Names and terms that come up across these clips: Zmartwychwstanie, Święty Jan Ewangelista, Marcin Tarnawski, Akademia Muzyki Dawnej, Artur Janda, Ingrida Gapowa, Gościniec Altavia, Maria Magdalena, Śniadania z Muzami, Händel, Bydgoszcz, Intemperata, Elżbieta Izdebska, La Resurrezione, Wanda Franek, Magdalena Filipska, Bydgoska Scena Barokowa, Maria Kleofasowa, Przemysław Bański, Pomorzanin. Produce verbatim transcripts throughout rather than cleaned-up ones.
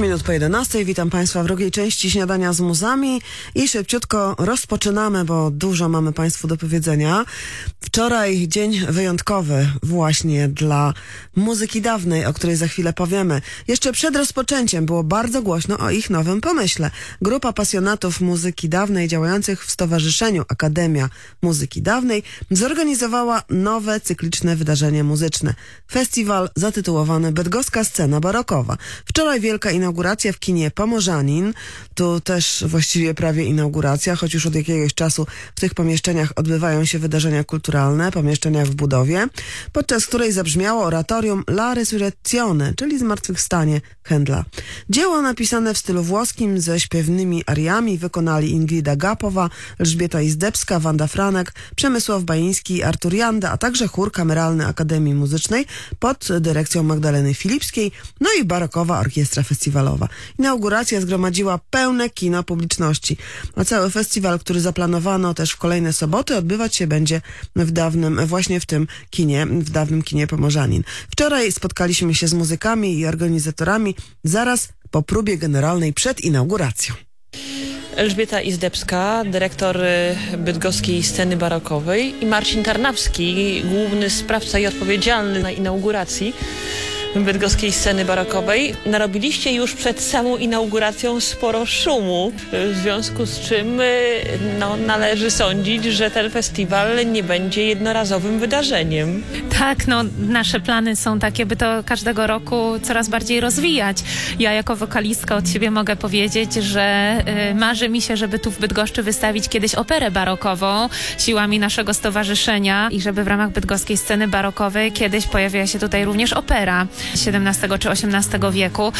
pięć minut po jedenastej. Witam Państwa w drugiej części Śniadania z Muzami i szybciutko rozpoczynamy, bo dużo mamy Państwu do powiedzenia. Wczoraj dzień wyjątkowy właśnie dla muzyki dawnej, o której za chwilę powiemy. Jeszcze przed rozpoczęciem było bardzo głośno o ich nowym pomyśle. Grupa pasjonatów muzyki dawnej działających w Stowarzyszeniu Akademia Muzyki Dawnej zorganizowała nowe cykliczne wydarzenie muzyczne. Festiwal zatytułowany Bydgoska Scena Barokowa. Wczoraj wielka inauguracja w kinie Pomorzanin. Tu też właściwie prawie inauguracja, choć już od jakiegoś czasu w tych pomieszczeniach odbywają się wydarzenia kulturalne, pomieszczeniach w budowie, podczas której zabrzmiało oratorium La Resurrezione, czyli Zmartwychwstanie Händla. Dzieło napisane w stylu włoskim ze śpiewnymi ariami wykonali Ingrida Gapowa, Elżbieta Izdebska, Wanda Franek, Przemysław Bański, Artur Janda, a także chór kameralny Akademii Muzycznej pod dyrekcją Magdaleny Filipskiej, no i barokowa orkiestra festiwalowa. Inauguracja zgromadziła pełne kino publiczności, a cały festiwal, który zaplanowano też w kolejne soboty, odbywać się będzie w dawnym, właśnie w tym kinie, w dawnym kinie Pomorzanin. Wczoraj spotkaliśmy się z muzykami i organizatorami zaraz po próbie generalnej przed inauguracją. Elżbieta Izdebska, dyrektor bydgoskiej sceny barokowej, i Marcin Tarnawski, główny sprawca i odpowiedzialny na inauguracji bydgoskiej sceny barokowej. Narobiliście już przed samą inauguracją sporo szumu, w związku z czym no, należy sądzić, że ten festiwal nie będzie jednorazowym wydarzeniem. Tak, no nasze plany są takie, by to każdego roku coraz bardziej rozwijać. Ja jako wokalistka od siebie mogę powiedzieć, że marzy mi się, żeby tu w Bydgoszczy wystawić kiedyś operę barokową siłami naszego stowarzyszenia i żeby w ramach bydgoskiej sceny barokowej kiedyś pojawiła się tutaj również opera siedemnastego czy osiemnastego wieku,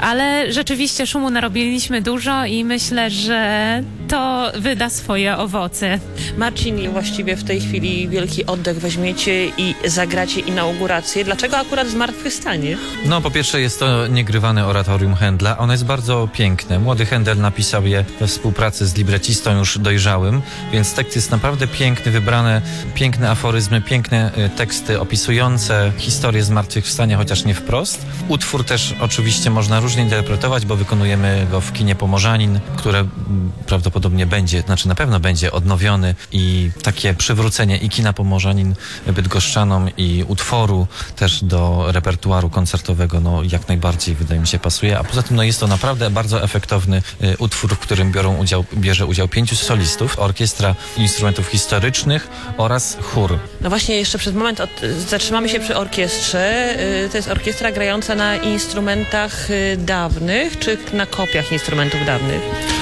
ale rzeczywiście szumu narobiliśmy dużo i myślę, że to wyda swoje owoce. Marcin, właściwie w tej chwili wielki oddech weźmiecie i zagracie inaugurację. Dlaczego akurat Zmartwychwstanie? No, po pierwsze jest to niegrywane oratorium Händla. Ono jest bardzo piękne. Młody Händel napisał je we współpracy z librecistą już dojrzałym, więc tekst jest naprawdę piękny, wybrane piękne aforyzmy, piękne teksty opisujące historię Zmartwychwstania, chociaż nie wprost. Utwór też oczywiście można różnie interpretować, bo wykonujemy go w kinie Pomorzanin, które prawdopodobnie będzie, znaczy na pewno będzie odnowiony, i takie przywrócenie i kina Pomorzanin bydgoszczanom, i utworu też do repertuaru koncertowego no jak najbardziej, wydaje mi się, pasuje. A poza tym no jest to naprawdę bardzo efektowny y, utwór, w którym biorą udział, bierze udział pięciu solistów, orkiestra instrumentów historycznych oraz chór. No właśnie, jeszcze przez moment od, zatrzymamy się przy orkiestrze. Y, to jest orkiestra grająca na instrumentach dawnych, czy na kopiach instrumentów dawnych?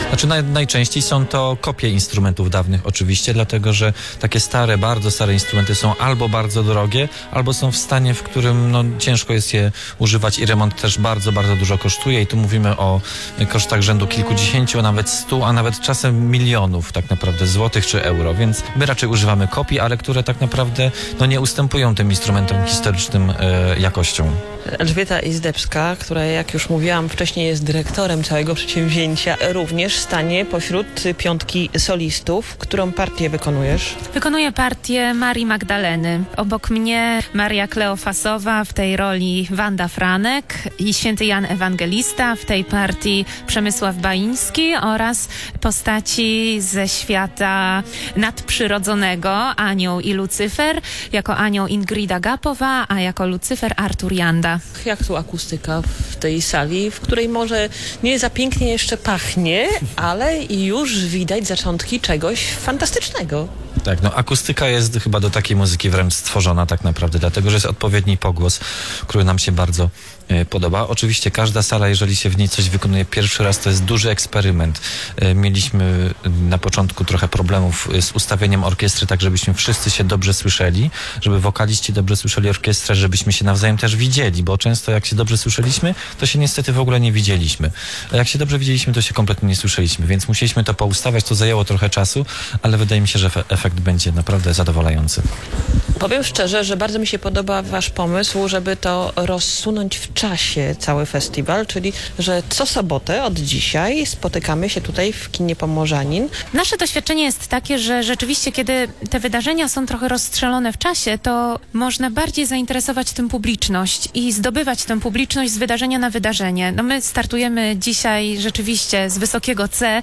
Znaczy naj, najczęściej są to kopie instrumentów dawnych oczywiście, dlatego że takie stare, bardzo stare instrumenty są albo bardzo drogie, albo są w stanie, w którym no, ciężko jest je używać i remont też bardzo, bardzo dużo kosztuje, i tu mówimy o kosztach rzędu kilkudziesięciu, a nawet stu, a nawet czasem milionów tak naprawdę złotych czy euro, więc my raczej używamy kopii, ale które tak naprawdę no, nie ustępują tym instrumentom historycznym y, jakością. Elżbieta Izdebska, która, jak już mówiłam wcześniej, jest dyrektorem całego przedsięwzięcia, również stanie pośród piątki solistów. Którą partię wykonujesz? Wykonuję partię Marii Magdaleny. Obok mnie Maria Kleofasowa, w tej roli Wanda Franek, i Święty Jan Ewangelista, w tej partii Przemysław Bański, oraz postaci ze świata nadprzyrodzonego, anioł i Lucyfer. Jako anioł Ingrida Gapowa, a jako Lucyfer Artur Janda. Jak tu akustyka w tej sali, w której może nie za pięknie jeszcze pachnie, ale już widać zaczątki czegoś fantastycznego. Tak, no akustyka jest chyba do takiej muzyki wręcz stworzona tak naprawdę, dlatego że jest odpowiedni pogłos, który nam się bardzo y, podoba. Oczywiście każda sala, jeżeli się w niej coś wykonuje pierwszy raz, to jest duży eksperyment. Y, mieliśmy na początku trochę problemów z ustawieniem orkiestry, tak żebyśmy wszyscy się dobrze słyszeli, żeby wokaliści dobrze słyszeli orkiestrę, żebyśmy się nawzajem też widzieli, bo często jak się dobrze słyszeliśmy, to się niestety w ogóle nie widzieliśmy. A jak się dobrze widzieliśmy, to się kompletnie nie słyszeliśmy, więc musieliśmy to poustawiać, to zajęło trochę czasu, ale wydaje mi się, że efekt będzie naprawdę zadowalający. Powiem szczerze, że bardzo mi się podoba wasz pomysł, żeby to rozsunąć w czasie cały festiwal, czyli że co sobotę od dzisiaj spotykamy się tutaj w kinie Pomorzanin. Nasze doświadczenie jest takie, że rzeczywiście kiedy te wydarzenia są trochę rozstrzelone w czasie, to można bardziej zainteresować tym publiczność i zdobywać tę publiczność z wydarzenia na wydarzenie. No my startujemy dzisiaj rzeczywiście z wysokiego C,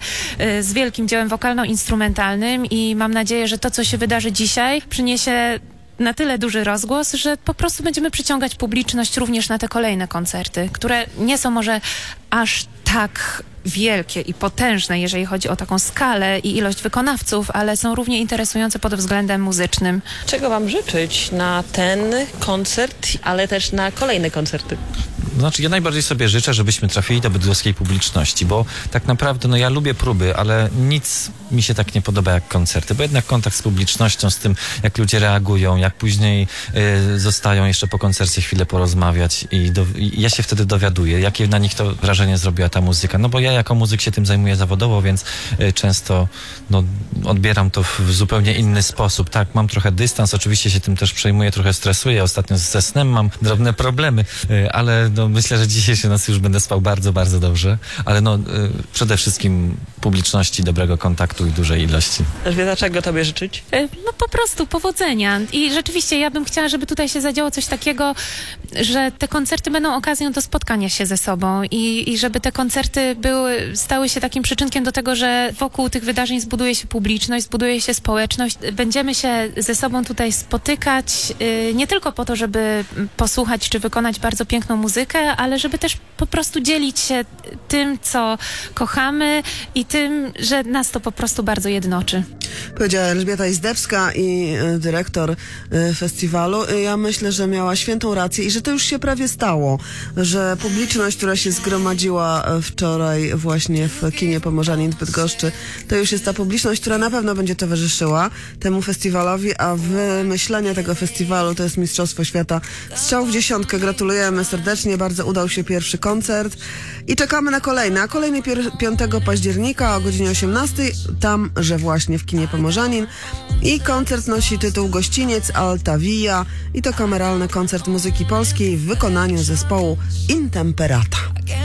z wielkim dziełem wokalno-instrumentalnym i mam nadzieję, że to, co się wydarzy dzisiaj, przyniesie na tyle duży rozgłos, że po prostu będziemy przyciągać publiczność również na te kolejne koncerty, które nie są może aż tak wielkie i potężne, jeżeli chodzi o taką skalę i ilość wykonawców, ale są równie interesujące pod względem muzycznym. Czego wam życzyć na ten koncert, ale też na kolejne koncerty? Znaczy, ja najbardziej sobie życzę, żebyśmy trafili do bydgoskiej publiczności, bo tak naprawdę, no ja lubię próby, ale nic mi się tak nie podoba jak koncerty, bo jednak kontakt z publicznością, z tym, jak ludzie reagują, jak później y, zostają jeszcze po koncercie chwilę porozmawiać i, do, i ja się wtedy dowiaduję, jakie na nich to wrażenie zrobiła ta muzyka, no bo ja jako muzyk się tym zajmuję zawodowo, więc y, często no, odbieram to w zupełnie inny sposób, tak, mam trochę dystans, oczywiście się tym też przejmuję, trochę stresuję, ostatnio ze snem mam drobne problemy, y, ale no, myślę, że dzisiejszej nocy już będę spał bardzo, bardzo dobrze, ale no y, przede wszystkim publiczności, dobrego kontaktu i dużej ilości. Elżbieta, czego tobie życzyć? No po prostu powodzenia i rzeczywiście ja bym chciała, żeby tutaj się zadziało coś takiego, że te koncerty będą okazją do spotkania się ze sobą i, i żeby te koncerty były, stały się takim przyczynkiem do tego, że wokół tych wydarzeń zbuduje się publiczność, zbuduje się społeczność. Będziemy się ze sobą tutaj spotykać y, nie tylko po to, żeby posłuchać czy wykonać bardzo piękną muzykę, ale żeby też po prostu dzielić się tym, co kochamy i tym, że nas to po prostu bardzo jednoczy. Powiedziała Elżbieta Izdebska i dyrektor festiwalu. Ja myślę, że miała świętą rację i że to już się prawie stało, że publiczność, która się zgromadziła wczoraj właśnie w kinie Pomorzanin w Bydgoszczy, to już jest ta publiczność, która na pewno będzie towarzyszyła temu festiwalowi, a wymyślenie tego festiwalu to jest Mistrzostwo Świata strzał w dziesiątkę. Gratulujemy serdecznie. Bardzo udał się pierwszy koncert i czekamy na kolejny, a kolejny piątego października o godzinie osiemnastej, tamże właśnie w kinie Pomorzanin, i koncert nosi tytuł Gościniec Altavia i to kameralny koncert muzyki polskiej w wykonaniu zespołu Intemperata.